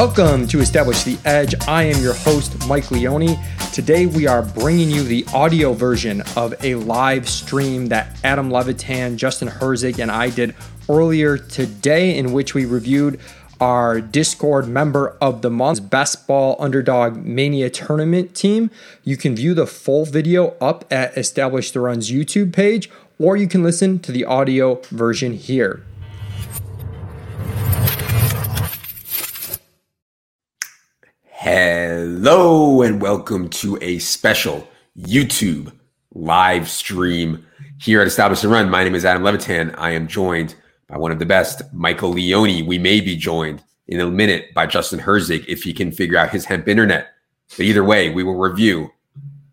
Welcome to Establish the Edge. I am your host, Mike Leone. Today we are bringing you the audio version of a live stream that Adam Levitan, Justin Herzig, and I did earlier today, in which we reviewed our Discord member of the month's Best Ball Underdog Mania Tournament team. You can view the full video up at Establish the Run's YouTube page, or you can listen to the audio version here. Hello and welcome to a special YouTube live stream here at Establish the Run. My name is Adam Levitan. I am joined by one of the best, Michael Leone. We may be joined in a minute by Justin Herzig if he can figure out his hemp internet. But either way, we will review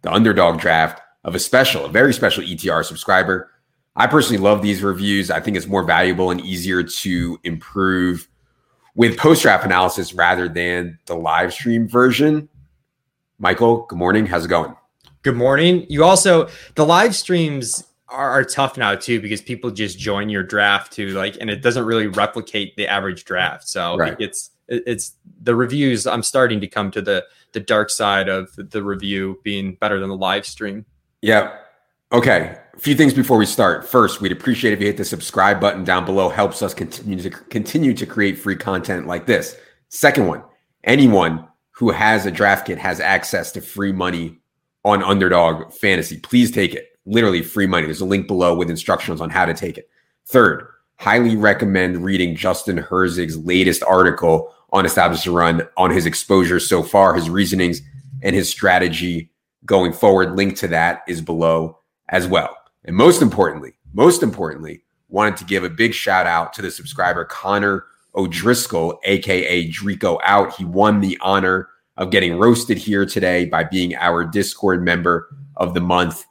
the underdog draft of a very special ETR subscriber. I personally love these reviews. I think it's more valuable and easier to improve with post-draft analysis rather than the live stream version. Michael, good morning. How's it going? Good morning. You also, the live streams are tough now too, because people just join your draft to and it doesn't really replicate the average draft. So right. It's the reviews. I'm starting to come to the dark side of the review being better than the live stream. Yeah. Okay. A few things before we start. First, we'd appreciate if you hit the subscribe button down below. Helps us continue to create free content like this. Second one, anyone who has a draft kit has access to free money on Underdog Fantasy. Please take it. Literally free money. There's a link below with instructions on how to take it. Third, highly recommend reading Justin Herzig's latest article on Establish the Run on his exposure so far, his reasonings, and his strategy going forward. Link to that is below as well. And most importantly, wanted to give a big shout out to the subscriber Connor O'Driscoll, aka Drico Out. He won the honor of getting roasted here today by being our Discord member of the month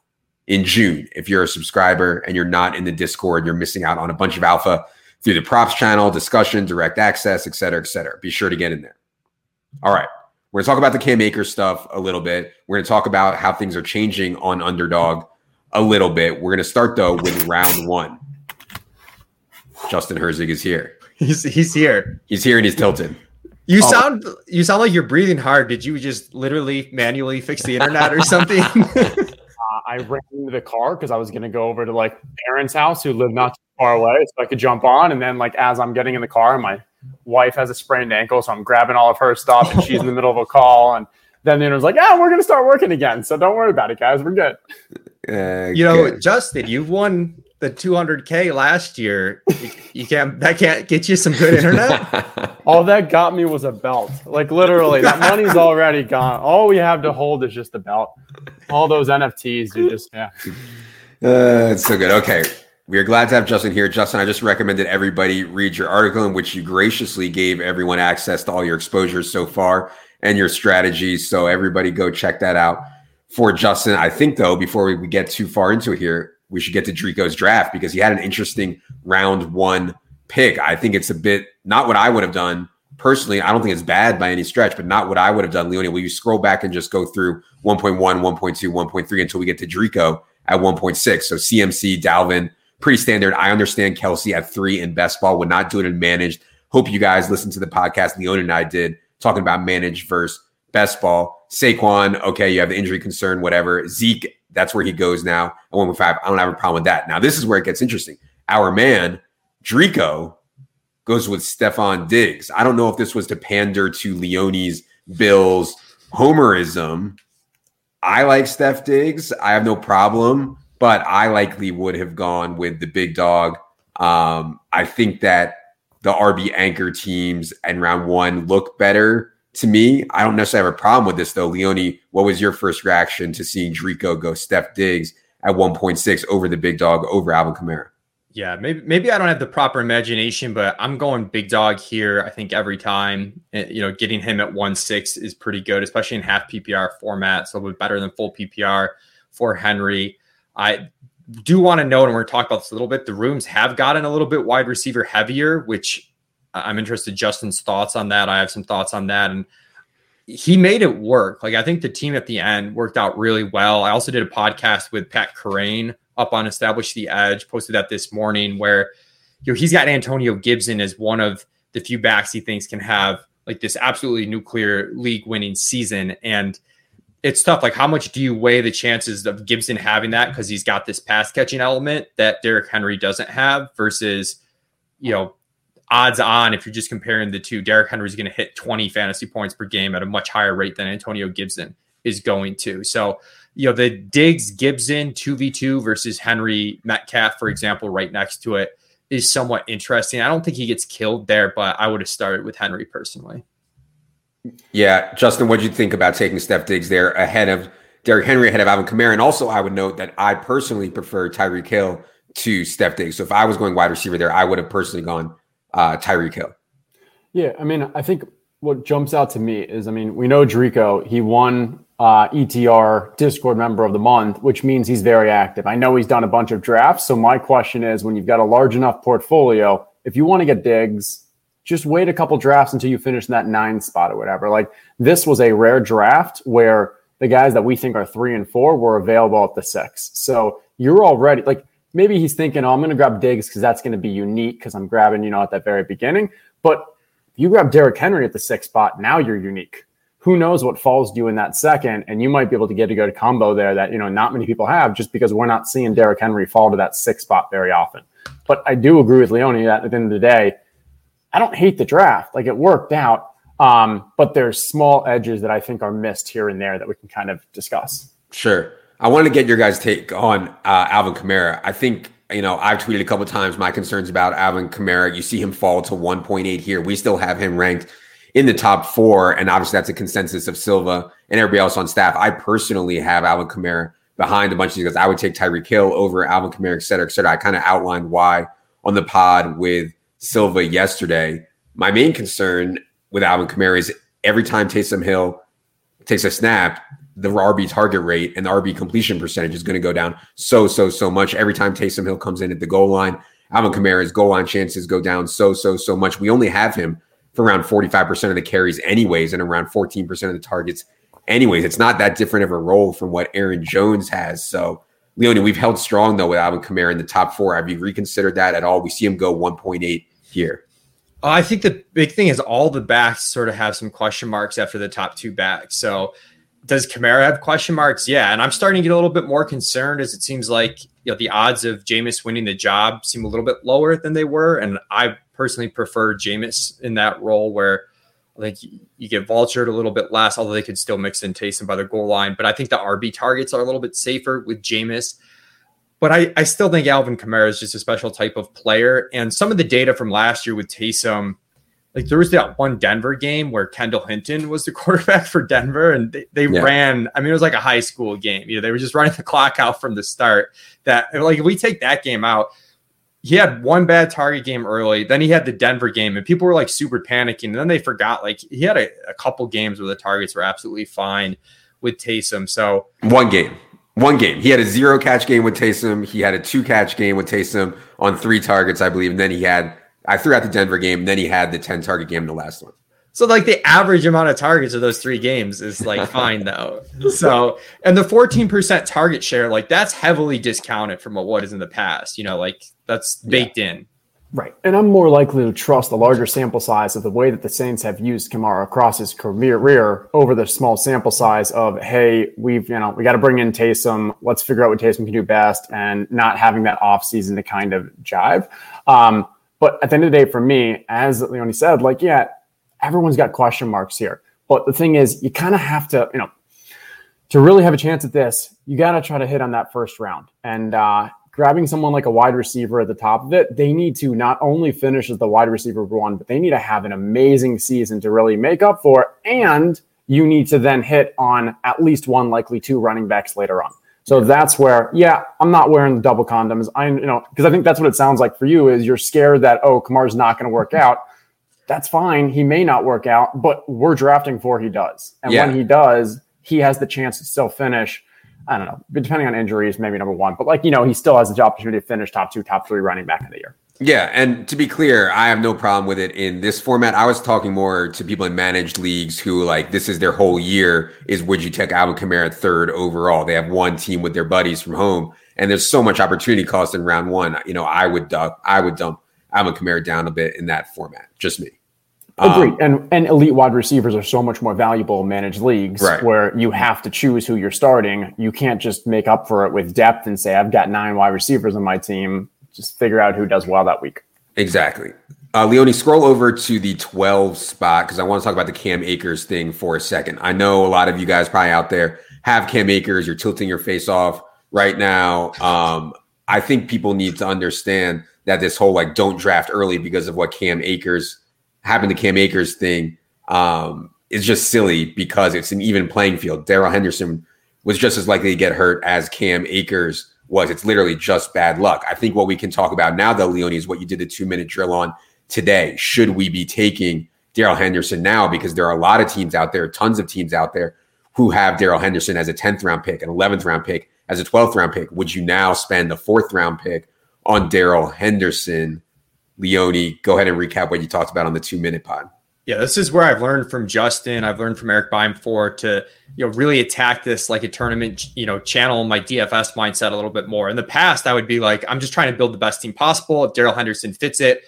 in June. If you're a subscriber and you're not in the Discord, you're missing out on a bunch of alpha through the props channel, discussion, direct access, et cetera, et cetera. Be sure to get in there. All right. We're going to talk about the Cam Akers stuff a little bit. We're going to talk about how things are changing on Underdog a little bit. We're going to start, though, with round one. Justin Herzig is here. He's here. He's here and he's tilted. You sound like you're breathing hard. Did you just literally manually fix the internet or something? I ran into the car because I was going to go over to parents' house who lived not too far away so I could jump on. And then as I'm getting in the car, my wife has a sprained ankle. So I'm grabbing all of her stuff and she's in the middle of a call. And then it was we're going to start working again. So don't worry about it, guys. We're good. Justin, you've won the 200K last year. That can't get you some good internet. All that got me was a belt. Literally, that money's already gone. All we have to hold is just the belt. All those NFTs, it's so good. Okay. We are glad to have Justin here. Justin, I just recommended everybody read your article in which you graciously gave everyone access to all your exposures so far and your strategies. So everybody go check that out. For Justin, I think, though, before we get too far into it here, we should get to Drico's draft because he had an interesting round one pick. I think it's a bit not what I would have done. Personally, I don't think it's bad by any stretch, but not what I would have done. Leone, will you scroll back and just go through 1.1, 1.2, 1.3 until we get to Drico at 1.6? So CMC, Dalvin, pretty standard. I understand Kelsey at 3 in best ball would not do it in managed. Hope you guys listened to the podcast Leone and I did talking about managed versus best ball. Saquon, okay, you have the injury concern, whatever. Zeke, that's where he goes now. At 1.5, I don't have a problem with that. Now, this is where it gets interesting. Our man, Drico, goes with Stefon Diggs. I don't know if this was to pander to Leone's Bills homerism. I like Steph Diggs. I have no problem, but I likely would have gone with the big dog. I think that the RB anchor teams in round one look better. To me, I don't necessarily have a problem with this, though. Leone, what was your first reaction to seeing Drico go Steph Diggs at 1.6 over the big dog, over Alvin Kamara? Yeah, maybe I don't have the proper imagination, but I'm going big dog here. I think every time, getting him at 1.6 is pretty good, especially in half PPR format. So a little bit better than full PPR for Henry. I do want to note, and we're going to talk about this a little bit, the rooms have gotten a little bit wide receiver heavier, which I'm interested in Justin's thoughts on that. I have some thoughts on that. And he made it work. I think the team at the end worked out really well. I also did a podcast with Pat Corain up on Establish the Edge, posted that this morning, where he's got Antonio Gibson as one of the few backs he thinks can have like this absolutely nuclear league winning season. And it's tough. Like, how much do you weigh the chances of Gibson having that? Because he's got this pass catching element that Derrick Henry doesn't have versus, you know, odds on, if you're just comparing the two, Derrick Henry is going to hit 20 fantasy points per game at a much higher rate than Antonio Gibson is going to. So, you know, the Diggs Gibson 2v2 versus Henry Metcalf, for example, right next to it is somewhat interesting. I don't think he gets killed there, but I would have started with Henry personally. Yeah. Justin, what'd you think about taking Steph Diggs there ahead of Derrick Henry, ahead of Alvin Kamara? And also, I would note that I personally prefer Tyreek Hill to Steph Diggs. So if I was going wide receiver there, I would have personally gone Tyreek Hill. Yeah, I mean, I think what jumps out to me is, I mean, we know Drico, he won ETR Discord member of the month, which means he's very active. I know he's done a bunch of drafts. So my question is, when you've got a large enough portfolio, if you want to get Diggs, just wait a couple drafts until you finish in that 9 spot or whatever. Like, this was a rare draft where the guys that we think are 3 and 4 were available at the 6. So you're already like, maybe he's thinking, oh, I'm going to grab Diggs because that's going to be unique because I'm grabbing, you know, at that very beginning. But you grab Derrick Henry at the 6 spot, now you're unique. Who knows what falls to you in that second, and you might be able to get to go to combo there that, you know, not many people have, just because we're not seeing Derrick Henry fall to that 6 spot very often. But I do agree with Leone that at the end of the day, I don't hate the draft. Like, it worked out, but there's small edges that I think are missed here and there that we can kind of discuss. Sure. I want to get your guys' take on Alvin Kamara. I think, you know, I've tweeted a couple of times my concerns about Alvin Kamara. You see him fall to 1.8 here. We still have him ranked in the top 4, and obviously that's a consensus of Silva and everybody else on staff. I personally have Alvin Kamara behind a bunch of these guys. I would take Tyreek Hill over Alvin Kamara, et cetera, et cetera. I kind of outlined why on the pod with Silva yesterday. My main concern with Alvin Kamara is every time Taysom Hill takes a snap, the RB target rate and the RB completion percentage is going to go down so much. Every time Taysom Hill comes in at the goal line, Alvin Kamara's goal line chances go down so much. We only have him for around 45% of the carries anyways and around 14% of the targets anyways. It's not that different of a role from what Aaron Jones has. So, Leone, we've held strong, though, with Alvin Kamara in the top 4. Have you reconsidered that at all? We see him go 1.8 here. I think the big thing is all the backs sort of have some question marks after the top 2 backs. So, does Kamara have question marks? Yeah. And I'm starting to get a little bit more concerned as it seems like, you know, the odds of Jameis winning the job seem a little bit lower than they were. And I personally prefer Jameis in that role where I think you get vultured a little bit less, although they could still mix in Taysom by the goal line. But I think the RB targets are a little bit safer with Jameis. But I still think Alvin Kamara is just a special type of player. And some of the data from last year with Taysom, like, there was that one Denver game where Kendall Hinton was the quarterback for Denver, and they ran. I mean, it was like a high school game. You know, they were just running the clock out from the start. That, like, if we take that game out, he had one bad target game early. Then he had the Denver game, and people were like super panicking. And then they forgot. Like, he had a couple games where the targets were absolutely fine with Taysom. So one game, he had a 0 catch game with Taysom. He had a 2 catch game with Taysom on 3 targets, I believe, and then he had. I threw out the Denver game, then he had the 10 target game in the last one. So, like, the average amount of targets of those 3 games is, like, fine, though. So, and the 14% target share, like, that's heavily discounted from what was in the past. You know, like, that's baked in. Right. And I'm more likely to trust the larger sample size of the way that the Saints have used Kamara across his career over the small sample size of, hey, we got to bring in Taysom. Let's figure out what Taysom can do best, and not having that offseason to kind of jive. But at the end of the day, for me, as Leone said, like, yeah, everyone's got question marks here. But the thing is, you kind of have to, you know, to really have a chance at this, you got to try to hit on that first round. And grabbing someone like a wide receiver at the top of it, they need to not only finish as the wide receiver 1, but they need to have an amazing season to really make up for. And you need to then hit on at least 1, likely 2 running backs later on. So that's where, yeah, I'm not wearing the double condoms. Because I think that's what it sounds like for you is you're scared that, oh, Kamara's not going to work out. That's fine. He may not work out, but we're drafting for he does. And when he does, he has the chance to still finish. I don't know, depending on injuries, maybe number 1. But, like, you know, he still has the opportunity to finish top 2, top 3 running back of the year. Yeah, and to be clear, I have no problem with it in this format. I was talking more to people in managed leagues who, like, this is their whole year is would you take Alvin Kamara 3rd overall? They have one team with their buddies from home, and there's so much opportunity cost in round 1. You know, I would dump Alvin Kamara down a bit in that format. Just me. Agreed. And elite wide receivers are so much more valuable in managed leagues, right, where you have to choose who you're starting. You can't just make up for it with depth and say, I've got 9 wide receivers on my team. Just figure out who does well that week. Exactly. Leone, scroll over to the 12 spot because I want to talk about the Cam Akers thing for a second. I know a lot of you guys probably out there have Cam Akers. You're tilting your face off right now. I think people need to understand that this whole like don't draft early because of what Cam Akers happened to Cam Akers thing is just silly because it's an even playing field. Daryl Henderson was just as likely to get hurt as Cam Akers was. It's literally just bad luck. I think what we can talk about now, though, Leone, is what you did the 2-minute drill on today. Should we be taking Daryl Henderson now? Because there are a lot of teams out there, tons of teams out there who have Daryl Henderson as a 10th round pick, an 11th round pick, as a 12th round pick. Would you now spend the 4th round pick on Daryl Henderson? Leone, go ahead and recap what you talked about on the 2-minute pod. Yeah, this is where I've learned from Justin. I've learned from Eric Bimefor to, really attack this like a tournament, channel my DFS mindset a little bit more. In the past, I would be like, I'm just trying to build the best team possible. If Daryl Henderson fits it,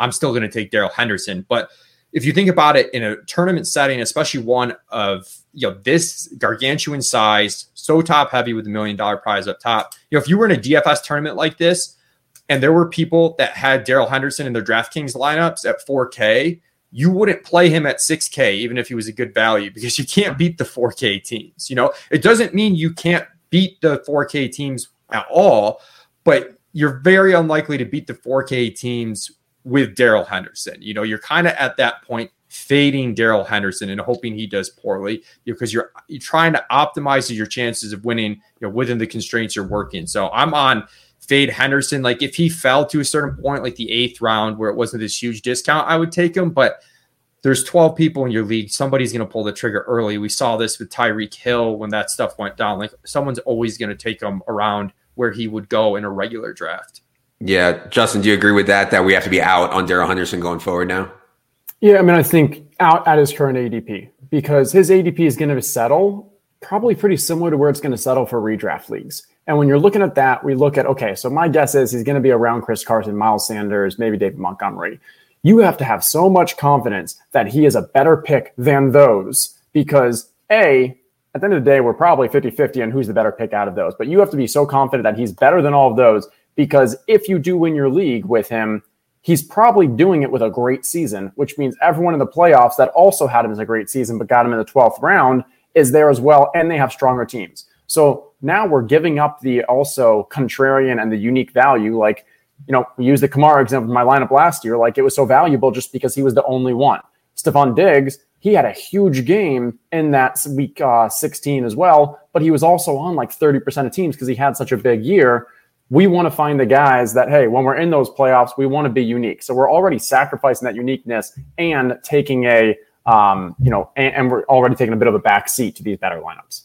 I'm still going to take Daryl Henderson. But if you think about it in a tournament setting, especially one of, this gargantuan size, so top heavy with $1 million prize up top, if you were in a DFS tournament like this and there were people that had Daryl Henderson in their DraftKings lineups at $4K, you wouldn't play him at $6K, even if he was a good value, because you can't beat the $4K teams. It doesn't mean you can't beat the $4K teams at all, but you're very unlikely to beat the $4K teams with Daryl Henderson. You're kind of at that point fading Daryl Henderson and hoping he does poorly because you're trying to optimize your chances of winning, within the constraints you're working. So I'm on fade Henderson. Like if he fell to a certain point, like the 8th round where it wasn't this huge discount, I would take him, but there's 12 people in your league. Somebody's going to pull the trigger early. We saw this with Tyreek Hill when that stuff went down. Like someone's always going to take him around where he would go in a regular draft. Yeah. Justin, do you agree with that we have to be out on Daryl Henderson going forward now? Yeah. I think out at his current ADP because his ADP is going to settle probably pretty similar to where it's going to settle for redraft leagues. And when you're looking at that, we look at, okay, so my guess is he's going to be around Chris Carson, Miles Sanders, maybe David Montgomery. You have to have so much confidence that he is a better pick than those because A, at the end of the day, we're probably 50-50 on who's the better pick out of those. But you have to be so confident that he's better than all of those. Because if you do win your league with him, he's probably doing it with a great season, which means everyone in the playoffs that also had him as a great season but got him in the 12th round is there as well, and they have stronger teams. So now we're giving up the also contrarian and the unique value. Like, we used the Kamara example in my lineup last year. Like, it was so valuable just because he was the only one. Stefon Diggs, he had a huge game in that week 16 as well, but he was also on like 30% of teams because he had such a big year. We want to find the guys that, hey, when we're in those playoffs, we want to be unique. So we're already sacrificing that uniqueness and taking we're already taking a bit of a back seat to these better lineups.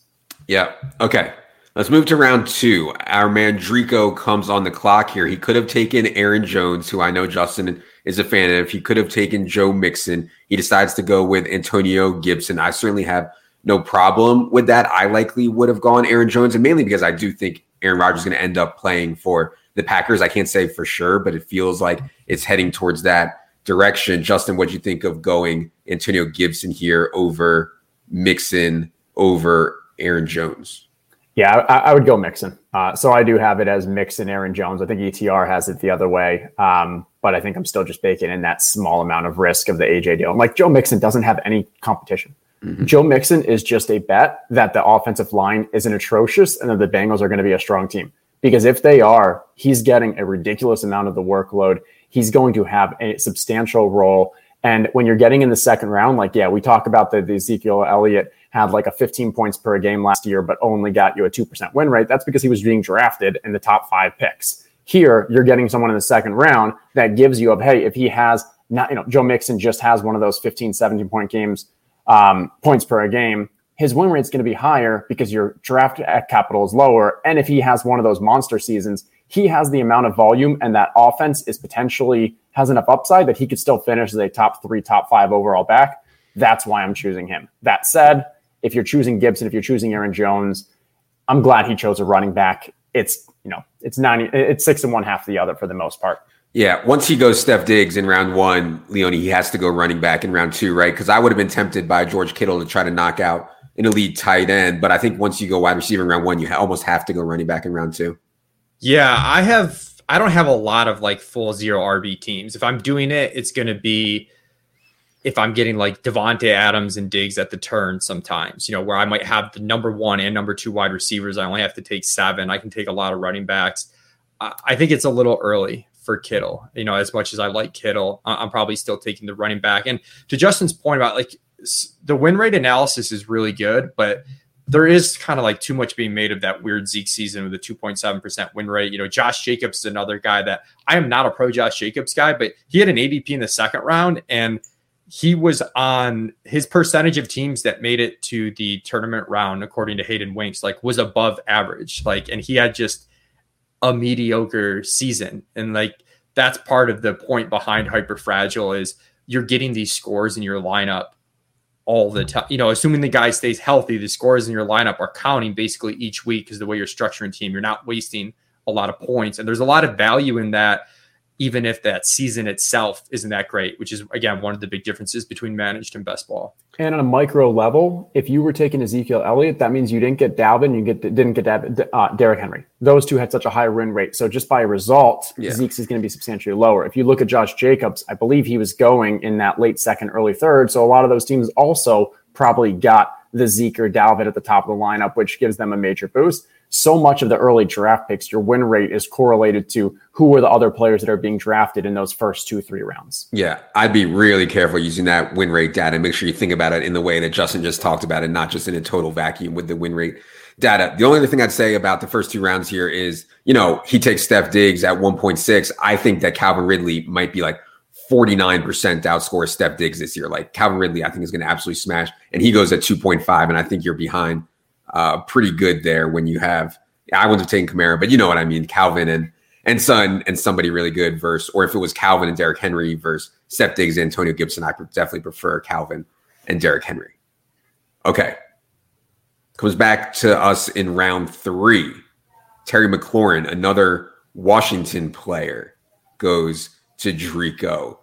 Yeah. Okay. Let's move to round two. Our man Drico comes on the clock here. He could have taken Aaron Jones, who I know Justin is a fan of. He could have taken Joe Mixon. He decides to go with Antonio Gibson. I certainly have no problem with that. I likely would have gone Aaron Jones, and mainly because I do think Aaron Rodgers is going to end up playing for the Packers. I can't say for sure, but it feels like it's heading towards that direction. Justin, what do you think of going Antonio Gibson here over Mixon over Aaron Jones? Yeah, I would go Mixon. So I do have it as Mixon, Aaron Jones. I think ETR has it the other way. But I think I'm still just baking in that small amount of risk of the AJ deal. I'm like, Joe Mixon doesn't have any competition. Mm-hmm. Joe Mixon is just a bet that the offensive line isn't atrocious and that the Bengals are going to be a strong team. Because if they are, he's getting a ridiculous amount of the workload. He's going to have a substantial role. And when you're getting in the second round, like, yeah, we talk about the Ezekiel Elliott had like a 15 points per game last year, but only got you a 2% win rate. That's because he was being drafted in the top 5 picks. Here, you're getting someone in the second round that gives you hey, if he has not, Joe Mixon just has one of those 15, 17 point games, points per game, his win rate's going to be higher because your draft capital is lower. And if he has one of those monster seasons, he has the amount of volume and that offense is potentially has enough upside that he could still finish as a top 3, top 5 overall back. That's why I'm choosing him. That said, if you're choosing Gibson, if you're choosing Aaron Jones, I'm glad he chose a running back. It's 6 and one half the other for the most part. Yeah, once he goes Stef Diggs in round one, Leone, he has to go running back in round two, right? Because I would have been tempted by George Kittle to try to knock out an elite tight end. But I think once you go wide receiver in round one, you almost have to go running back in round two. Yeah, I don't have a lot of like full zero RB teams. If I'm doing it, it's going to be if I'm getting like Devontae Adams and Diggs at the turn sometimes, you know, where I might have the number one and number two wide receivers. I only have to take seven. I can take a lot of running backs. I think it's a little early for Kittle. You know, as much as I like Kittle, I'm probably still taking the running back. And to Justin's point about like the win rate analysis is really good, but there is kind of like too much being made of that weird Zeke season with a 2.7% win rate. You know, Josh Jacobs is another guy that I am not a pro Josh Jacobs guy, but he had an ADP in the second round and he was on his percentage of teams that made it to the tournament round, according to Hayden Winks, like was above average. Like, and he had just a mediocre season. And like, that's part of the point behind Hyperfragile is you're getting these scores in your lineup all the time, you know, assuming the guy stays healthy, the scores in your lineup are counting basically each week because the way you're structuring team, you're not wasting a lot of points. And there's a lot of value in that, even if that season itself isn't that great, which is, again, one of the big differences between managed and best ball. And on a micro level, if you were taking Ezekiel Elliott, that means you didn't get Dalvin, you didn't get Derrick Henry. Those two had such a high win rate. So just by result, yeah, Zeke's is going to be substantially lower. If you look at Josh Jacobs, I believe he was going in that late second, early third. So a lot of those teams also probably got the Zeke or Dalvin at the top of the lineup, which gives them a major boost. So much of the early draft picks, your win rate is correlated to who are the other players that are being drafted in those first 2-3 rounds. Yeah, I'd be really careful using that win rate data. Make sure you think about it in the way that Justin just talked about it, not just in a total vacuum with the win rate data. The only other thing I'd say about the first two rounds here is, you know, he takes Stef Diggs at 1.6. I think that Calvin Ridley might be like 49% to outscore Stef Diggs this year. Like Calvin Ridley, I think is going to absolutely smash. And he goes at 2.5, and I think you're behind pretty good there when you have, I wouldn't have taken Kamara, but you know what I mean, Calvin and Son and somebody really good versus, or if it was Calvin and Derrick Henry versus Stef Diggs and Antonio Gibson, I definitely prefer Calvin and Derrick Henry. Okay. Comes back to us in round three. Terry McLaurin, another Washington player, goes to Drico.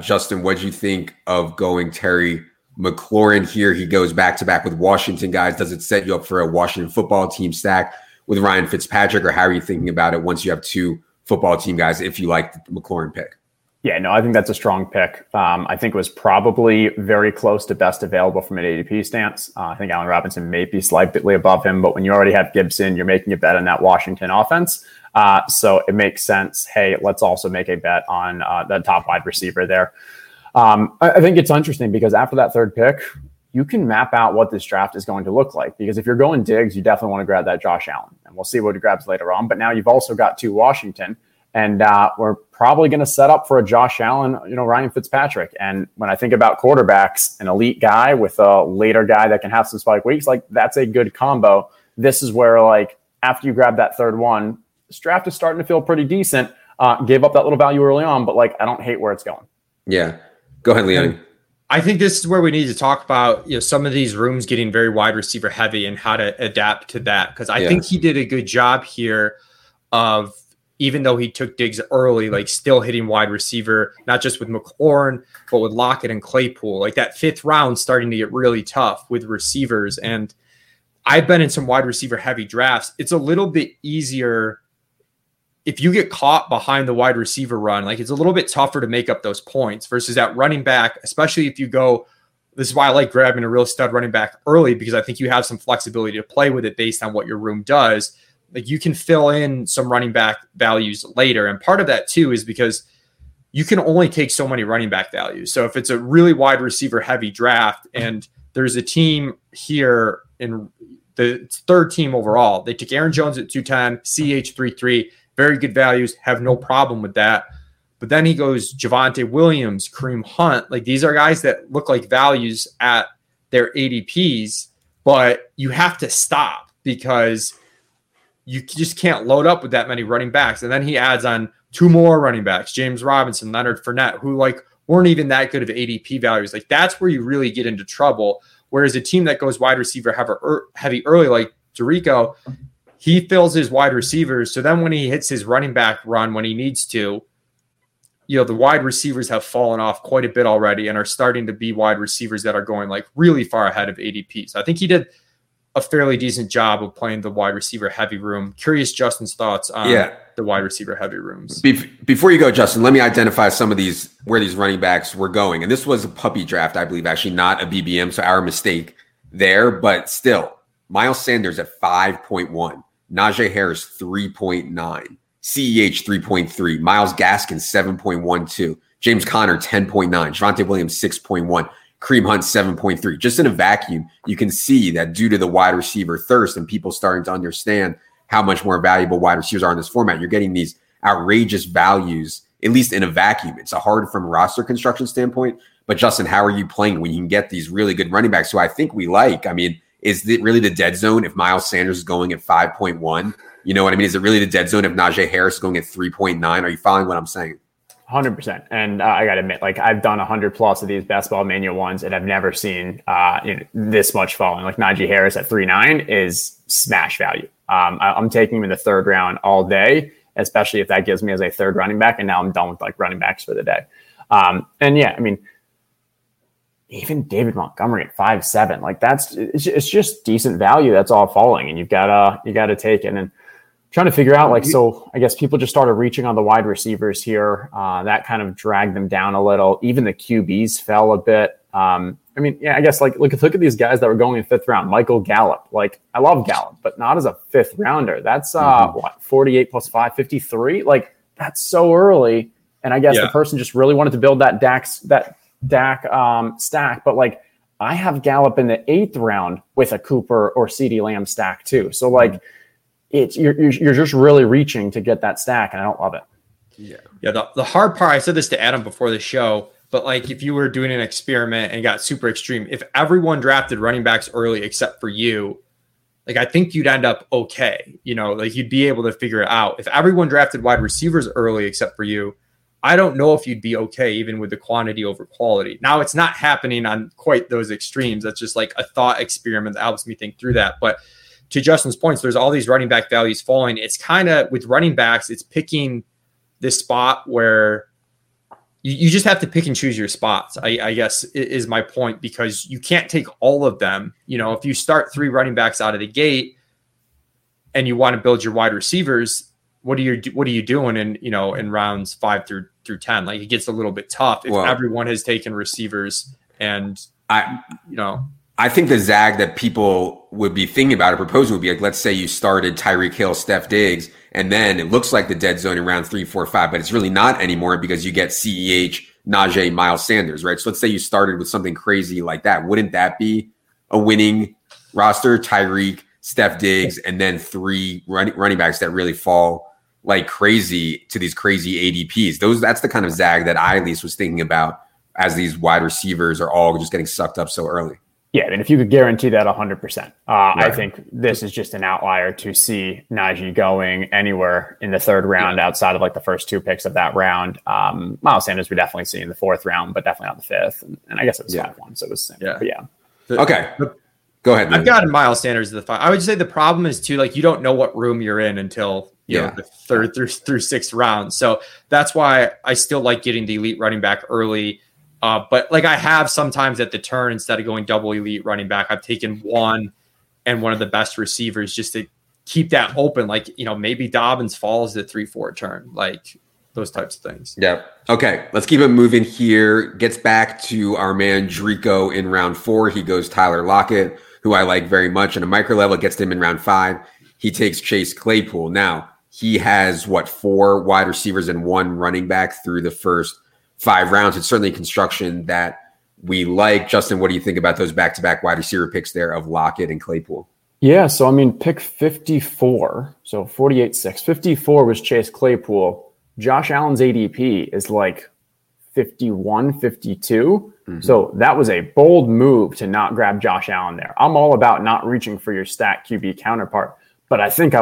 Justin, what do you think of going Terry McLaurin here? He goes back-to-back with Washington, guys. Does it set you up for a Washington football team stack with Ryan Fitzpatrick, or how are you thinking about it once you have two football team guys if you like the McLaurin pick? Yeah, no, I think that's a strong pick. I think it was probably very close to best available from an ADP stance. I think Allen Robinson may be slightly above him, but when you already have Gibson, you're making a bet on that Washington offense. So it makes sense. Hey, let's also make a bet on the top wide receiver there. I think it's interesting because after that third pick, you can map out what this draft is going to look like. Because if you're going Diggs, you definitely want to grab that Josh Allen. And we'll see what he grabs later on. But now you've also got two Washington. And we're probably going to set up for a Josh Allen, you know, Ryan Fitzpatrick. And when I think about quarterbacks, an elite guy with a later guy that can have some spike weeks, like that's a good combo. This is where, like, after you grab that third one, this draft is starting to feel pretty decent. Gave up that little value early on, but, like, I don't hate where it's going. Yeah. Go ahead, Leon. I think this is where we need to talk about, you know, some of these rooms getting very wide receiver heavy and how to adapt to that. Because I think he did a good job here of, even though he took Diggs early, like still hitting wide receiver, not just with McLaurin, but with Lockett and Claypool. Like that fifth round starting to get really tough with receivers. And I've been in some wide receiver heavy drafts. It's a little bit easier if you get caught behind the wide receiver run, like it's a little bit tougher to make up those points versus that running back, especially if you go, this is why I like grabbing a real stud running back early, because I think you have some flexibility to play with it based on what your room does. Like you can fill in some running back values later. And part of that too, is because you can only take so many running back values. So if it's a really wide receiver heavy draft and there's a team here in the third team overall, they took Aaron Jones at 210, CH33, very good values, have no problem with that. But then he goes Javonte Williams, Kareem Hunt. Like these are guys that look like values at their ADPs, but you have to stop because you just can't load up with that many running backs. And then he adds on two more running backs, James Robinson, Leonard Fournette, who like weren't even that good of ADP values. Like that's where you really get into trouble. Whereas a team that goes wide receiver heavy early, like Jericho, he fills his wide receivers. So then when he hits his running back run, when he needs to, you know, the wide receivers have fallen off quite a bit already and are starting to be wide receivers that are going like really far ahead of ADP. So I think he did a fairly decent job of playing the wide receiver heavy room. Curious Justin's thoughts on the wide receiver heavy rooms. Before you go, Justin, let me identify some of these, where these running backs were going. And this was a puppy draft, I believe, actually not a BBM. So our mistake there, but still Miles Sanders at 5.1, Najee Harris, 3.9. CEH 3.3, Myles Gaskin 7.12, James Conner 10.9, Javonte Williams 6.1, Kareem Hunt 7.3. Just in a vacuum, you can see that due to the wide receiver thirst and people starting to understand how much more valuable wide receivers are in this format, you're getting these outrageous values, at least in a vacuum. It's hard from a roster construction standpoint, but Justin, how are you playing when you can get these really good running backs who I think we like? I mean, is it really the dead zone if Miles Sanders is going at 5.1? You know what I mean? Is it really the dead zone if Najee Harris is going at 3.9? Are you following what I'm saying? 100%. And I got to admit, like I've done 100 plus of these basketball mania ones, and I've never seen this much falling. Like Najee Harris at 3.9 is smash value. I'm taking him in the third round all day, especially if that gives me as a third running back. And now I'm done with like running backs for the day. And yeah, I mean, even David Montgomery at 5.7, like it's just decent value. That's all falling, and you got to take it. And trying to figure out, like, so I guess people just started reaching on the wide receivers here. That kind of dragged them down a little. Even the QBs fell a bit. I mean, yeah, I guess, like, look at these guys that were going in fifth round. Michael Gallup. Like, I love Gallup, but not as a fifth rounder. That's, what, 48 plus 5, 53? Like, that's so early. And I guess the person just really wanted to build that DAC stack. But, like, I have Gallup in the eighth round with a Cooper or CeeDee Lamb stack, too. So, like, it's you're just really reaching to get that stack, and I don't love it. Yeah. The hard part, I said this to Adam before the show, but like if you were doing an experiment and got super extreme, if everyone drafted running backs early except for you, like I think you'd end up okay. You know, like you'd be able to figure it out. If everyone drafted wide receivers early except for you, I don't know if you'd be okay even with the quantity over quality. Now it's not happening on quite those extremes. That's just like a thought experiment that helps me think through that, but. To Justin's points, there's all these running back values falling. It's kind of with running backs, it's picking this spot where you just have to pick and choose your spots, I guess is my point, because you can't take all of them. You know, if you start three running backs out of the gate and you want to build your wide receivers, what are you doing in rounds 5 through 10? Like it gets a little bit tough if everyone has taken receivers and I think the zag that people would be thinking about or proposing would be like, let's say you started Tyreek Hill, Stefon Diggs, and then it looks like the dead zone in round 3, 4, 5, but it's really not anymore because you get CEH, Najee, Miles Sanders, right? So let's say you started with something crazy like that. Wouldn't that be a winning roster? Tyreek, Stefon Diggs, and then three running backs that really fall like crazy to these crazy ADPs. That's the kind of zag that I at least was thinking about as these wide receivers are all just getting sucked up so early. Yeah, I mean, if you could guarantee that 100%, I think this is just an outlier to see Najee going anywhere in the third round outside of like the first two picks of that round. Miles Sanders we definitely see in the fourth round, but definitely not the fifth. And I guess it was 5-1, so it was the same. Okay. Go ahead. I've gotten Miles Sanders to the 5. I would say the problem is too, like you don't know what room you're in until you know the third through sixth round. So that's why I still like getting the elite running back early. But like I have sometimes at the turn, instead of going double elite running back, I've taken one and one of the best receivers just to keep that open. Like, you know, maybe Dobbins falls the 3-4 turn, like those types of things. Yeah. Okay. Let's keep it moving here. Gets back to our man Drico in round 4. He goes Tyler Lockett, who I like very much. On a micro level, it gets to him in round 5. He takes Chase Claypool. Now he has 4 wide receivers and 1 running back through the first 5 rounds. It's certainly construction that we like. Justin, what do you think about those back-to-back wide receiver picks there of Lockett and Claypool? Yeah, so I mean, pick 54, so 48-6. 54 was Chase Claypool. Josh Allen's ADP is like 51, 52. Mm-hmm. So that was a bold move to not grab Josh Allen there. I'm all about not reaching for your stat QB counterpart, but I think I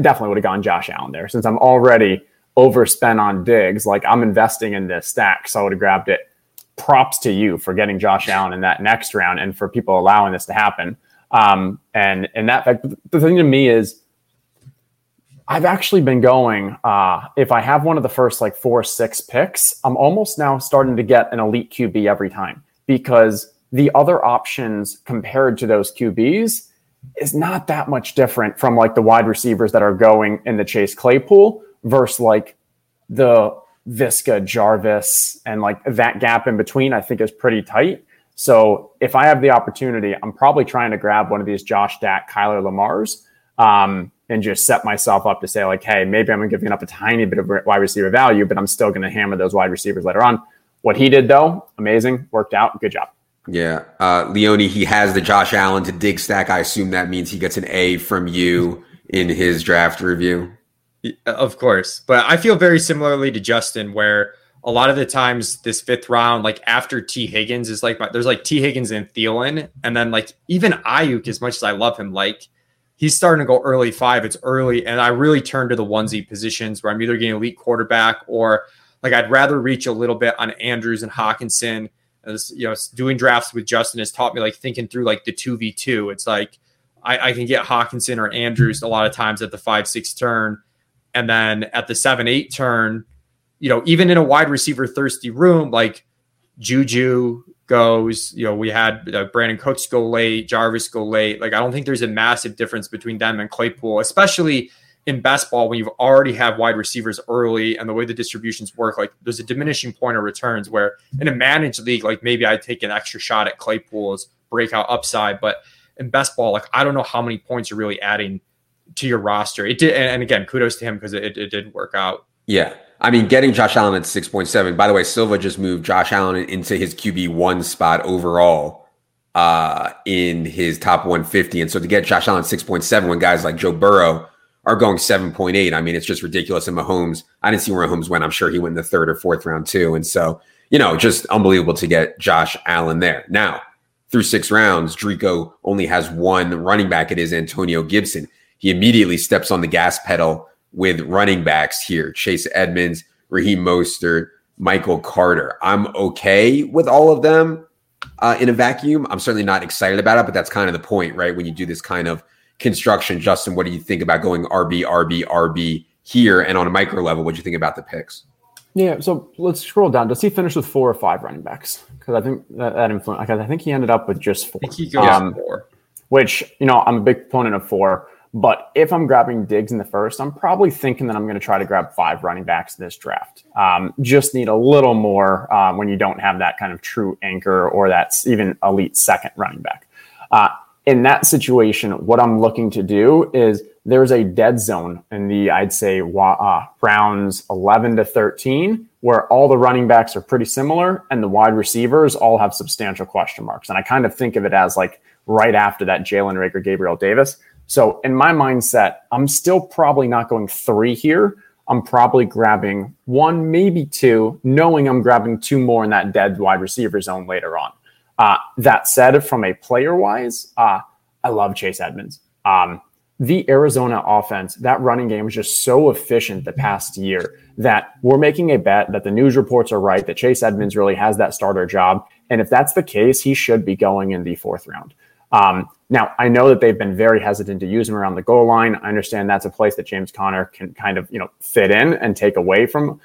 definitely would have gone Josh Allen there since I'm already overspent on Diggs. Like I'm investing in this stack, so I would have grabbed it. Props to you for getting Josh Allen in that next round and for people allowing this to happen. And that fact, the thing to me is I've actually been going, if I have one of the first like 4 or 6 picks, I'm almost now starting to get an elite QB every time, because the other options compared to those QBs is not that much different from like the wide receivers that are going in the Chase Claypool versus like the Visca Jarvis, and like that gap in between I think is pretty tight. So if I have the opportunity, I'm probably trying to grab one of these Josh Dak, Kyler Lamars, and just set myself up to say like, hey, maybe I'm giving up a tiny bit of wide receiver value, but I'm still going to hammer those wide receivers later on. What he did though, amazing, worked out, good job. Yeah. Leone, he has the Josh Allen to Diggs stack. I assume that means he gets an A from you in his draft review. Of course. But I feel very similarly to Justin, where a lot of the times this 5th round, like after T. Higgins is like, there's like T. Higgins and Thielen. And then like even Ayuk, as much as I love him, like he's starting to go early 5. It's early. And I really turn to the onesie positions where I'm either getting elite quarterback or like I'd rather reach a little bit on Andrews and Hawkinson. As, you know, doing drafts with Justin has taught me like thinking through like the 2v2. It's like I can get Hawkinson or Andrews a lot of times at the 5-6 turn, and then at the 7-8 turn, you know, even in a wide receiver thirsty room, like Juju goes. You know, we had Brandon Cooks go late, Jarvis go late. Like I don't think there's a massive difference between them and Claypool, especially in best ball when you've already have wide receivers early, and the way the distributions work, like there's a diminishing point of returns where in a managed league, like maybe I take an extra shot at Claypool's breakout upside, but in best ball, like I don't know how many points you're really adding to your roster. It did. And again, kudos to him because it did work out. Yeah. I mean, getting Josh Allen at 6.7, by the way, Silva just moved Josh Allen into his QB1 spot overall in his top 150. And so to get Josh Allen at 6.7 when guys like Joe Burrow are going 7.8. I mean, it's just ridiculous. And Mahomes, I didn't see where Mahomes went. I'm sure he went in the 3rd or 4th round too. And so, you know, just unbelievable to get Josh Allen there. Now, through 6 rounds, Drico only has 1 running back. It is Antonio Gibson. He immediately steps on the gas pedal with running backs here. Chase Edmonds, Raheem Mostert, Michael Carter. I'm okay with all of them in a vacuum. I'm certainly not excited about it, but that's kind of the point, right? When you do this kind of construction. Justin, what do you think about going RB, RB, RB here? And on a micro level, what do you think about the picks? Yeah, so let's scroll down. Does he finish with 4 or 5 running backs? Because I think that influence. I think he ended up with just 4. I think he goes 4. Which, you know, I'm a big proponent of 4. But if I'm grabbing Diggs in the 1st, I'm probably thinking that I'm going to try to grab 5 running backs in this draft. Just need a little more when you don't have that kind of true anchor or that's even elite 2nd running back. In that situation, what I'm looking to do is there's a dead zone in the, I'd say, rounds 11 to 13, where all the running backs are pretty similar and the wide receivers all have substantial question marks. And I kind of think of it as like right after that Jalen Rager, Gabriel Davis. So in my mindset, I'm still probably not going 3 here. I'm probably grabbing 1, maybe 2, knowing I'm grabbing 2 more in that dead wide receiver zone later on. That said, from a player-wise, I love Chase Edmonds. The Arizona offense, that running game was just so efficient the past year that we're making a bet that the news reports are right, that Chase Edmonds really has that starter job. And if that's the case, he should be going in the 4th round. Now, I know that they've been very hesitant to use him around the goal line. I understand that's a place that James Conner can kind of, you know, fit in and take away from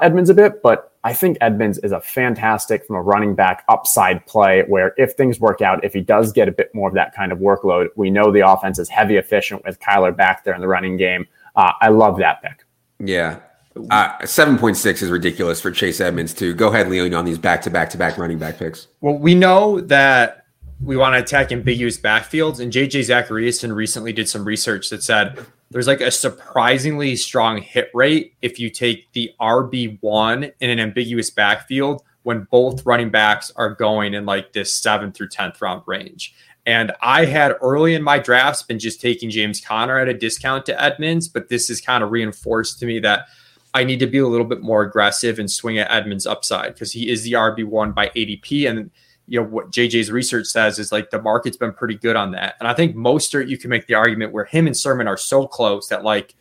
Edmonds a bit, but I think Edmonds is a fantastic from a running back upside play where if things work out, if he does get a bit more of that kind of workload, we know the offense is heavy efficient with Kyler back there in the running game. I love that pick. Yeah. 7.6 is ridiculous for Chase Edmonds too. Go ahead, Leon, on these back-to-back running back picks. Well, we know that we want to attack ambiguous backfields, and J.J. Zachariason recently did some research that said there's like a surprisingly strong hit rate if you take the RB1 in an ambiguous backfield when both running backs are going in like this 7th through 10th round range. And I had early in my drafts been just taking James Conner at a discount to Edmonds, but this is kind of reinforced to me that I need to be a little bit more aggressive and swing at Edmonds' upside because he is the RB1 by ADP. And you know, what JJ's research says is like the market's been pretty good on that. And I think Mostert, you can make the argument where him and Sermon are so close that like,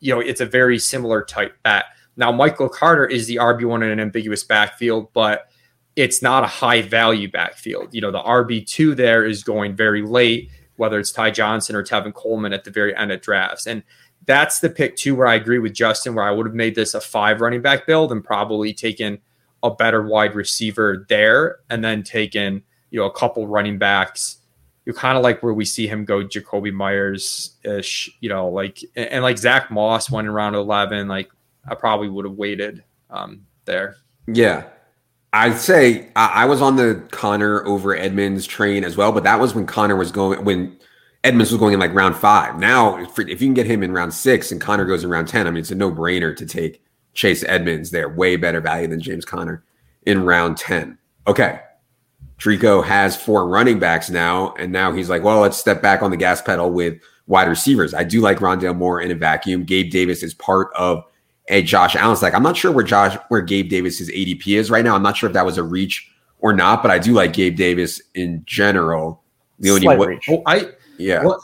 you know, it's a very similar type bet. Now, Michael Carter is the RB1 in an ambiguous backfield, but it's not a high value backfield. You know, the RB2 there is going very late, whether it's Ty Johnson or Tevin Coleman at the very end of drafts. And that's the pick too, where I agree with Justin, where I would have made this a 5 running back build and probably taken a better wide receiver there and then taken, you know, a couple running backs. You kind of like where we see him go, Jacoby Myers-ish, you know, like, and like Zach Moss went in round 11. Like, I probably would have waited there. Yeah. I'd say I was on the Connor over Edmonds train as well, but that was when Connor was going, when Edmonds was going in like round 5. Now, if you can get him in round 6 and Connor goes in round 10, I mean, it's a no-brainer to take Chase Edmonds there. Way better value than James Conner in round 10. Okay. Drico has 4 running backs now, and now he's like, well, let's step back on the gas pedal with wide receivers. I do like Rondale Moore in a vacuum. Gabe Davis is part of a Josh Allen stack. I'm not sure where Gabe Davis's ADP is right now. I'm not sure if that was a reach or not, but I do like Gabe Davis in general. Reach. Well, yeah. Well,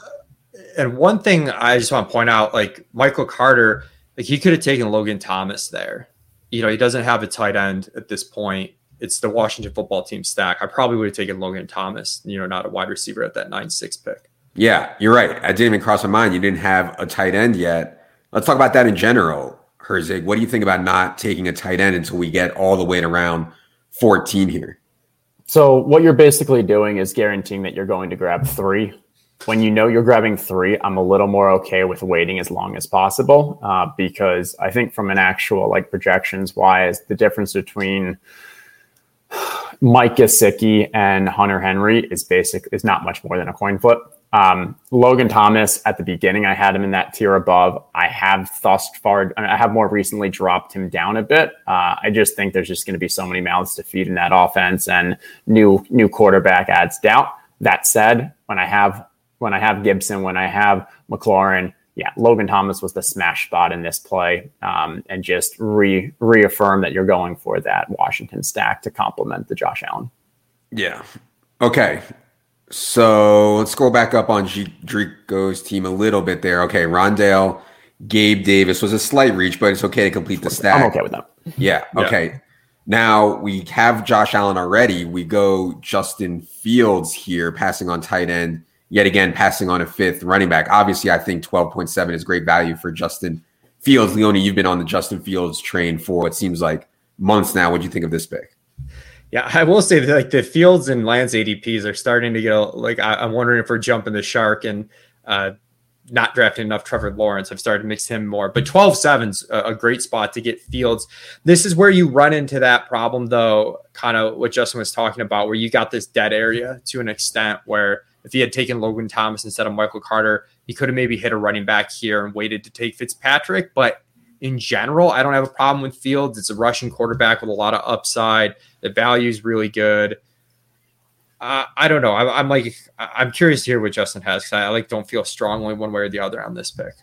and one thing I just want to point out, like Michael Carter, like he could have taken Logan Thomas there. You know, he doesn't have a tight end at this point. It's the Washington football team stack. I probably would have taken Logan Thomas, you know, not a wide receiver at that 9-6 pick. Yeah, you're right. I didn't even cross my mind. You didn't have a tight end yet. Let's talk about that in general, Herzig. What do you think about not taking a tight end until we get all the way to round 14 here? So what you're basically doing is guaranteeing that you're going to grab 3. When you know you're grabbing 3, I'm a little more okay with waiting as long as possible because I think from an actual like projections wise, the difference between Mike Gesicki and Hunter Henry is not much more than a coin flip. Logan Thomas at the beginning, I had him in that tier above. I have more recently dropped him down a bit. I just think there's just going to be so many mouths to feed in that offense, and new quarterback adds doubt. That said, when I have Gibson, when I have McLaurin, yeah, Logan Thomas was the smash spot in this play, and just reaffirm that you're going for that Washington stack to complement the Josh Allen. Yeah. Okay. So let's go back up on Drico's team a little bit there. Okay. Rondale, Gabe Davis was a slight reach, but it's okay to complete the stack. I'm okay with that. Yeah. Okay. Yeah. Now we have Josh Allen already. We go Justin Fields here, passing on tight end. Yet again, passing on a 5th running back. Obviously, I think 12.7 is great value for Justin Fields. Leone, you've been on the Justin Fields train for what seems like months now. What do you think of this pick? Yeah, I will say that like the Fields and Lance ADPs are starting to get like I'm wondering if we're jumping the shark and not drafting enough Trevor Lawrence. I've started to mix him more. But 12.7's a great spot to get Fields. This is where you run into that problem, though, kind of what Justin was talking about, where you got this dead area to an extent where if he had taken Logan Thomas instead of Michael Carter, he could have maybe hit a running back here and waited to take Fitzpatrick. But in general, I don't have a problem with Fields. It's a rushing quarterback with a lot of upside. The value is really good. I don't know. I'm curious to hear what Justin has because I like don't feel strongly one way or the other on this pick.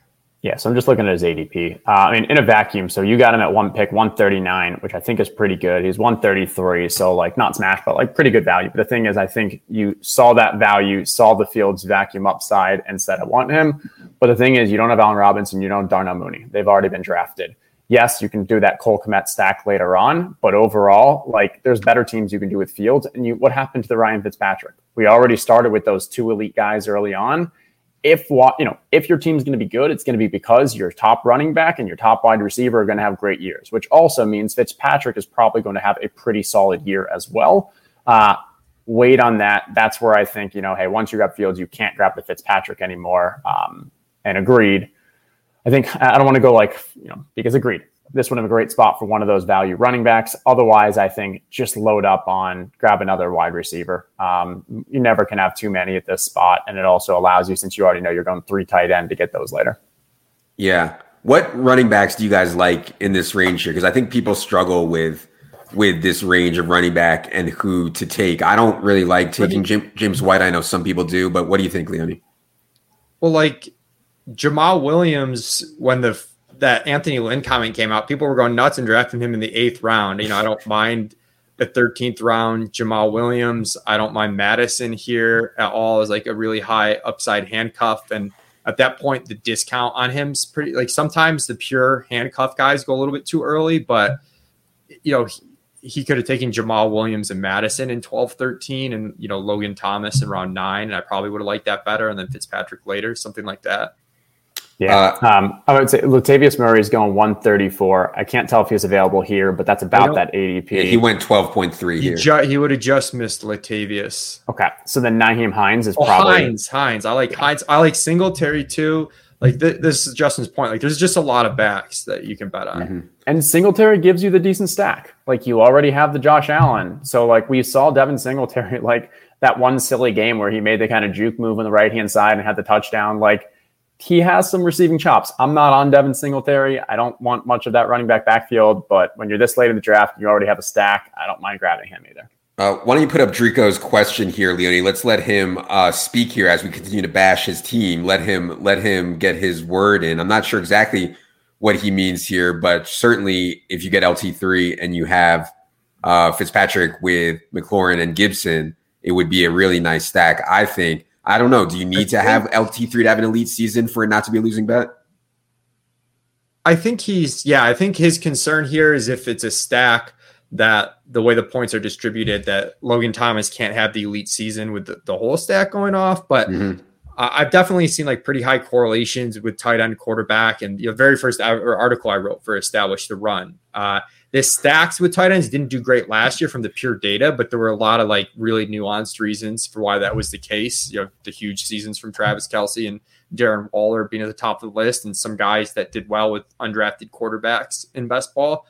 Yeah, so I'm just looking at his ADP. I mean, in a vacuum, so you got him at one pick, 139, which I think is pretty good. He's 133, so like not smash, but like pretty good value. But the thing is, I think you saw that value, saw the Fields vacuum upside and said, I want him. But the thing is, you don't have Allen Robinson, you don't have Darnell Mooney. They've already been drafted. Yes, you can do that Cole Kmet stack later on, but overall, like there's better teams you can do with Fields. And what happened to the Ryan Fitzpatrick? We already started with those 2 elite guys early on. If your team's going to be good, it's going to be because your top running back and your top wide receiver are going to have great years, which also means Fitzpatrick is probably going to have a pretty solid year as well. Wait on that. That's where I think, you know, hey, once you grab Fields, you can't grab the Fitzpatrick anymore. And agreed. I think I don't want to go like, you know, because agreed. This would have a great spot for one of those value running backs. Otherwise, I think just load up on grab another wide receiver. You never can have too many at this spot. And it also allows you, since you already know you're going 3 tight end, to get those later. Yeah. What running backs do you guys like in this range here? Because I think people struggle with this range of running back and who to take. I don't really like taking James White. I know some people do, but what do you think, Leone? Well, like Jamal Williams, when that Anthony Lynn comment came out, people were going nuts and drafting him in the 8th round. You know, I don't mind the 13th round Jamal Williams. I don't mind Madison here at all as like a really high upside handcuff. And at that point, the discount on him is pretty, like sometimes the pure handcuff guys go a little bit too early, but you know, he could have taken Jamal Williams and Madison in 12, 13 and, you know, Logan Thomas in round 9. And I probably would have liked that better. And then Fitzpatrick later, something like that. Yeah. I would say Latavius Murray is going 134. I can't tell if he's available here, but that's about that ADP. Yeah, he went 12.3 here. He would have just missed Latavius. Okay. So then Nyheim Hines is probably Hines. I like Hines. I like Singletary too. Like this is Justin's point. Like there's just a lot of backs that you can bet on. Mm-hmm. And Singletary gives you the decent stack. Like you already have the Josh Allen. So like we saw Devin Singletary, like that one silly game where he made the kind of juke move on the right-hand side and had the touchdown. Like he has some receiving chops. I'm not on Devin Singletary. I don't want much of that running back backfield, but when you're this late in the draft, you already have a stack. I don't mind grabbing him either. Why don't you put up Drico's question here, Leone? Let's let him speak here as we continue to bash his team. Let him get his word in. I'm not sure exactly what he means here, but certainly if you get LT3 and you have Fitzpatrick with McLaurin and Gibson, it would be a really nice stack, I think. I don't know. Do you need to have LT3 to have an elite season for it not to be a losing bet? I think his concern here is if it's a stack that the way the points are distributed, that Logan Thomas can't have the elite season with the whole stack going off. But I've definitely seen like pretty high correlations with tight end, quarterback. And the very first article I wrote for Establish the Run, this stacks with tight ends didn't do great last year from the pure data, but there were a lot of like really nuanced reasons for why that was the case. You know, the huge seasons from Travis Kelce and Darren Waller being at the top of the list, and some guys that did well with undrafted quarterbacks in best ball.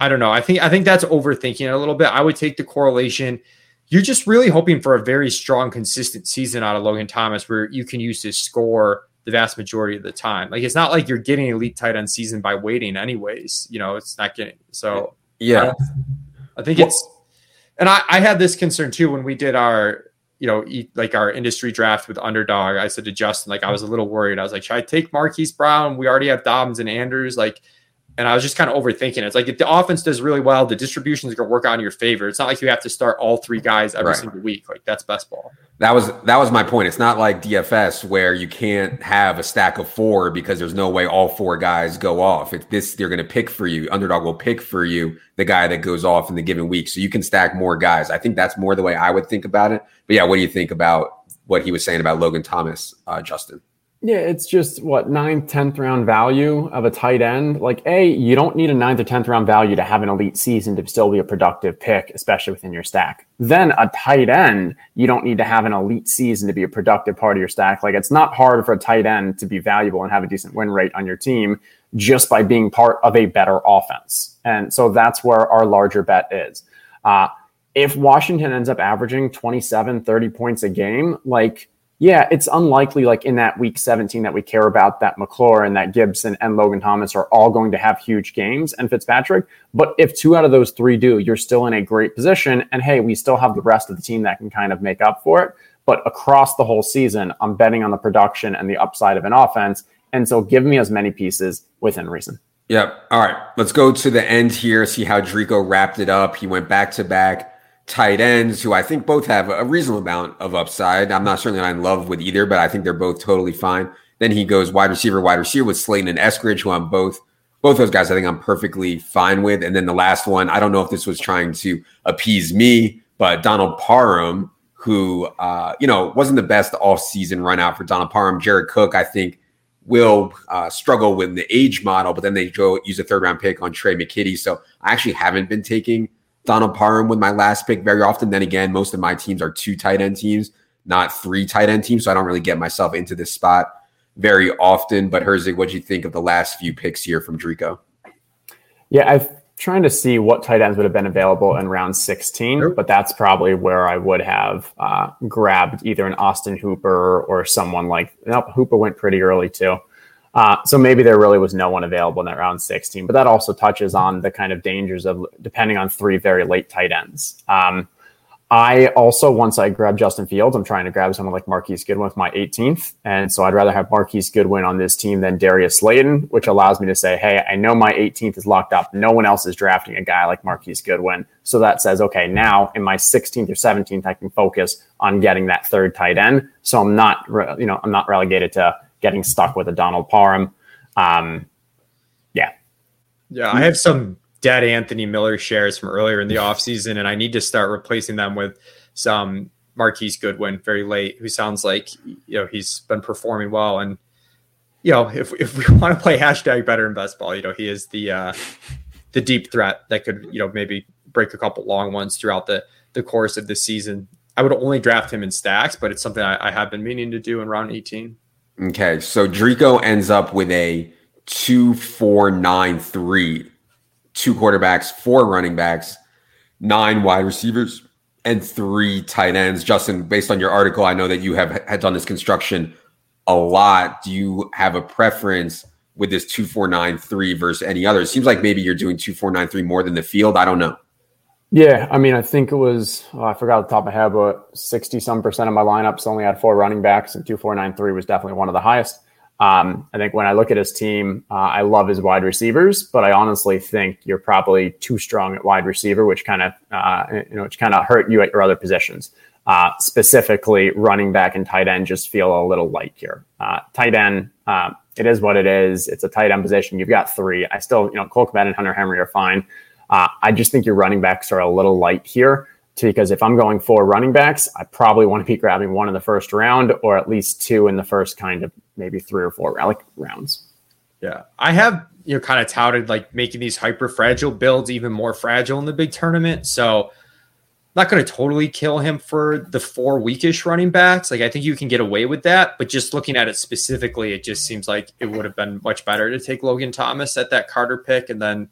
I don't know. I think that's overthinking it a little bit. I would take the correlation. You're just really hoping for a very strong, consistent season out of Logan Thomas where you can use his score the vast majority of the time. Like, it's not like you're getting elite tight end season by waiting anyways. You know, it's not getting. So, yeah, I think it's – and I had this concern too when we did our, you know, like our industry draft with Underdog. I said to Justin, like, I was a little worried. I was like, should I take Marquise Brown? We already have Dobbins and Andrews. Like, and I was just kind of overthinking it. It's like if the offense does really well, the distribution is going to work out in your favor. It's not like you have to start all three guys every single week. Like that's best ball. That was my point. It's not like DFS where you can't have a stack of four because there's no way all four guys go off. It's this they're going to pick for you. Underdog will pick for you the guy that goes off in the given week, so you can stack more guys. I think that's more the way I would think about it. But yeah, what do you think about what he was saying about Logan Thomas, Justin? Yeah, it's just, 9th, 10th round value of a tight end? Like, A, you don't need a 9th or 10th round value to have an elite season to still be a productive pick, especially within your stack. Then a tight end, you don't need to have an elite season to be a productive part of your stack. Like, it's not hard for a tight end to be valuable and have a decent win rate on your team just by being part of a better offense. And so that's where our larger bet is. If Washington ends up averaging 27, 30 points a game, like... yeah, it's unlikely like in that week 17 that we care about that McLaurin, that Gibson and Logan Thomas are all going to have huge games and Fitzpatrick. But if two out of those three do, you're still in a great position. And hey, we still have the rest of the team that can kind of make up for it. But across the whole season, I'm betting on the production and the upside of an offense. And so give me as many pieces within reason. Yep. All right. Let's go to the end here. See how Drico wrapped it up. He went back to back tight ends who I think both have a reasonable amount of upside. I'm not certainly not in love with either, but I think they're both totally fine. Then he goes wide receiver with Slayton and Eskridge, who I'm both those guys I think I'm perfectly fine with. And then the last one, I don't know if this was trying to appease me, but Donald Parham, who, wasn't the best offseason run out for Donald Parham. Jared Cook, I think, will struggle with the age model, but then they go use a third round pick on Trey McKitty. So I actually haven't been taking Donald Parham with my last pick very often. Then again, most of my teams are two tight end teams, not three tight end teams. So I don't really get myself into this spot very often. But Herzig, what'd you think of the last few picks here from Drico? Yeah, I'm trying to see what tight ends would have been available in round 16, but that's probably where I would have grabbed either an Austin Hooper or someone like, Hooper went pretty early too. So maybe there really was no one available in that round 16, but that also touches on the kind of dangers of depending on three very late tight ends. I also, once I grab Justin Fields, I'm trying to grab someone like Marquise Goodwin with my 18th. And so I'd rather have Marquise Goodwin on this team than Darius Slayton, which allows me to say, hey, I know my 18th is locked up. No one else is drafting a guy like Marquise Goodwin. So that says, okay, now in my 16th or 17th, I can focus on getting that third tight end. So I'm not, I'm not relegated to getting stuck with a Donald Parham. Yeah, I have some dead Anthony Miller shares from earlier in the offseason, and I need to start replacing them with some Marquise Goodwin very late, who sounds like he's been performing well. And you know, if we want to play hashtag better in best ball, you know, he is the deep threat that could, you know, maybe break a couple long ones throughout the course of the season. I would only draft him in stacks, but it's something I have been meaning to do in round 18. Okay, so Drico ends up with a 2-4-9-3, 2 quarterbacks, 4 running backs, 9 wide receivers, and 3 tight ends. Justin, based on your article, I know that you had done this construction a lot. Do you have a preference with this 2-4-9-3 versus any other? It seems like maybe you're doing 2-4-9-3 more than the field. I don't know. Yeah, I mean, I think it was, I forgot off the top of my head, but 60-some% of my lineups only had 4 running backs, and 2-4-9-3 was definitely one of the highest. I think when I look at his team, I love his wide receivers, but I honestly think you're probably too strong at wide receiver, which kind of hurt you at your other positions. Specifically, running back and tight end just feel a little light here. Tight end, it is what it is. It's a tight end position. You've got 3. I still, Cole Kmet and Hunter Henry are fine. I just think your running backs are a little light here, because if I'm going 4 running backs, I probably want to be grabbing 1 in the first round, or at least 2 in the first kind of maybe 3 or 4 rounds. Yeah, I have kind of touted like making these hyper fragile builds even more fragile in the big tournament. So not going to totally kill him for the 4 weakish running backs. Like I think you can get away with that, but just looking at it specifically, it just seems like it would have been much better to take Logan Thomas at that Carter pick, and then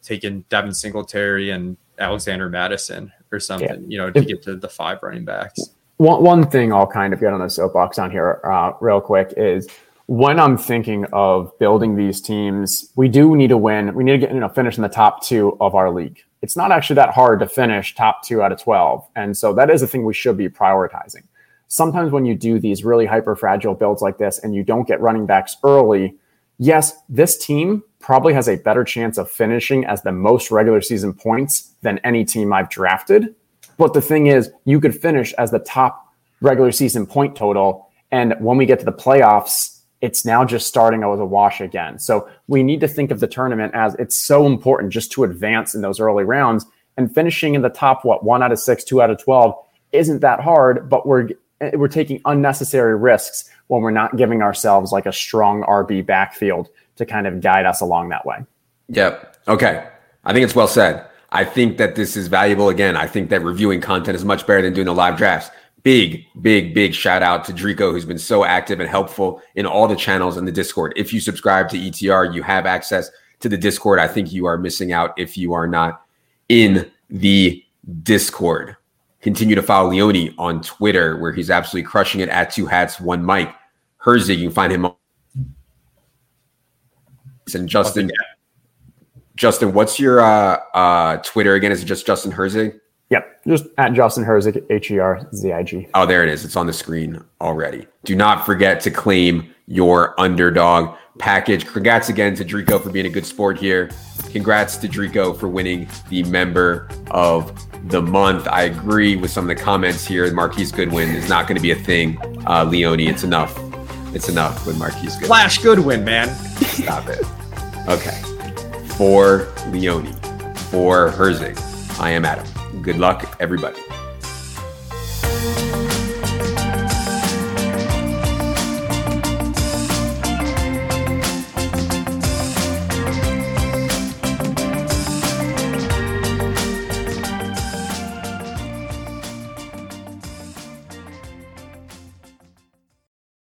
taking Devin Singletary and Alexander Madison or something, to get to the 5 running backs. One thing I'll kind of get on the soapbox on here real quick is when I'm thinking of building these teams, we do need to win. We need to get, finish in the top 2 of our league. It's not actually that hard to finish top 2 out of 12. And so that is a thing we should be prioritizing. Sometimes when you do these really hyper fragile builds like this and you don't get running backs early, yes, this team probably has a better chance of finishing as the most regular season points than any team I've drafted. But the thing is, you could finish as the top regular season point total, and when we get to the playoffs, it's now just starting with a wash again. So we need to think of the tournament as it's so important just to advance in those early rounds, and finishing in the top, 1 out of 6, 2 out of 12 isn't that hard, but we're taking unnecessary risks when we're not giving ourselves like a strong RB backfield to kind of guide us along that way. Yep. Okay. I think it's well said. I think that this is valuable. Again, I think that reviewing content is much better than doing the live drafts. Big shout out to Drico, who's been so active and helpful in all the channels and the Discord. If you subscribe to ETR, you have access to the Discord. I think you are missing out if you are not in the Discord. Continue to follow Leone on Twitter, where he's absolutely crushing it at 2 hats, 1 mic. Herzig, you can find him on. And Justin, what's your Twitter again? Is it just Justin Herzig? Yep, just at Justin Herzig, Herzig. Oh, there it is. It's on the screen already. Do not forget to claim your underdog package. Congrats again to Drico for being a good sport here. Congrats to Drico for winning the member of the month. I agree with some of the comments here. Marquise Goodwin is not going to be a thing. Leone, it's enough. It's enough with Marquise Goodwin. Flash Goodwin, man. Stop it. Okay. For Leone, for Herzig, I am Adam. Good luck, everybody.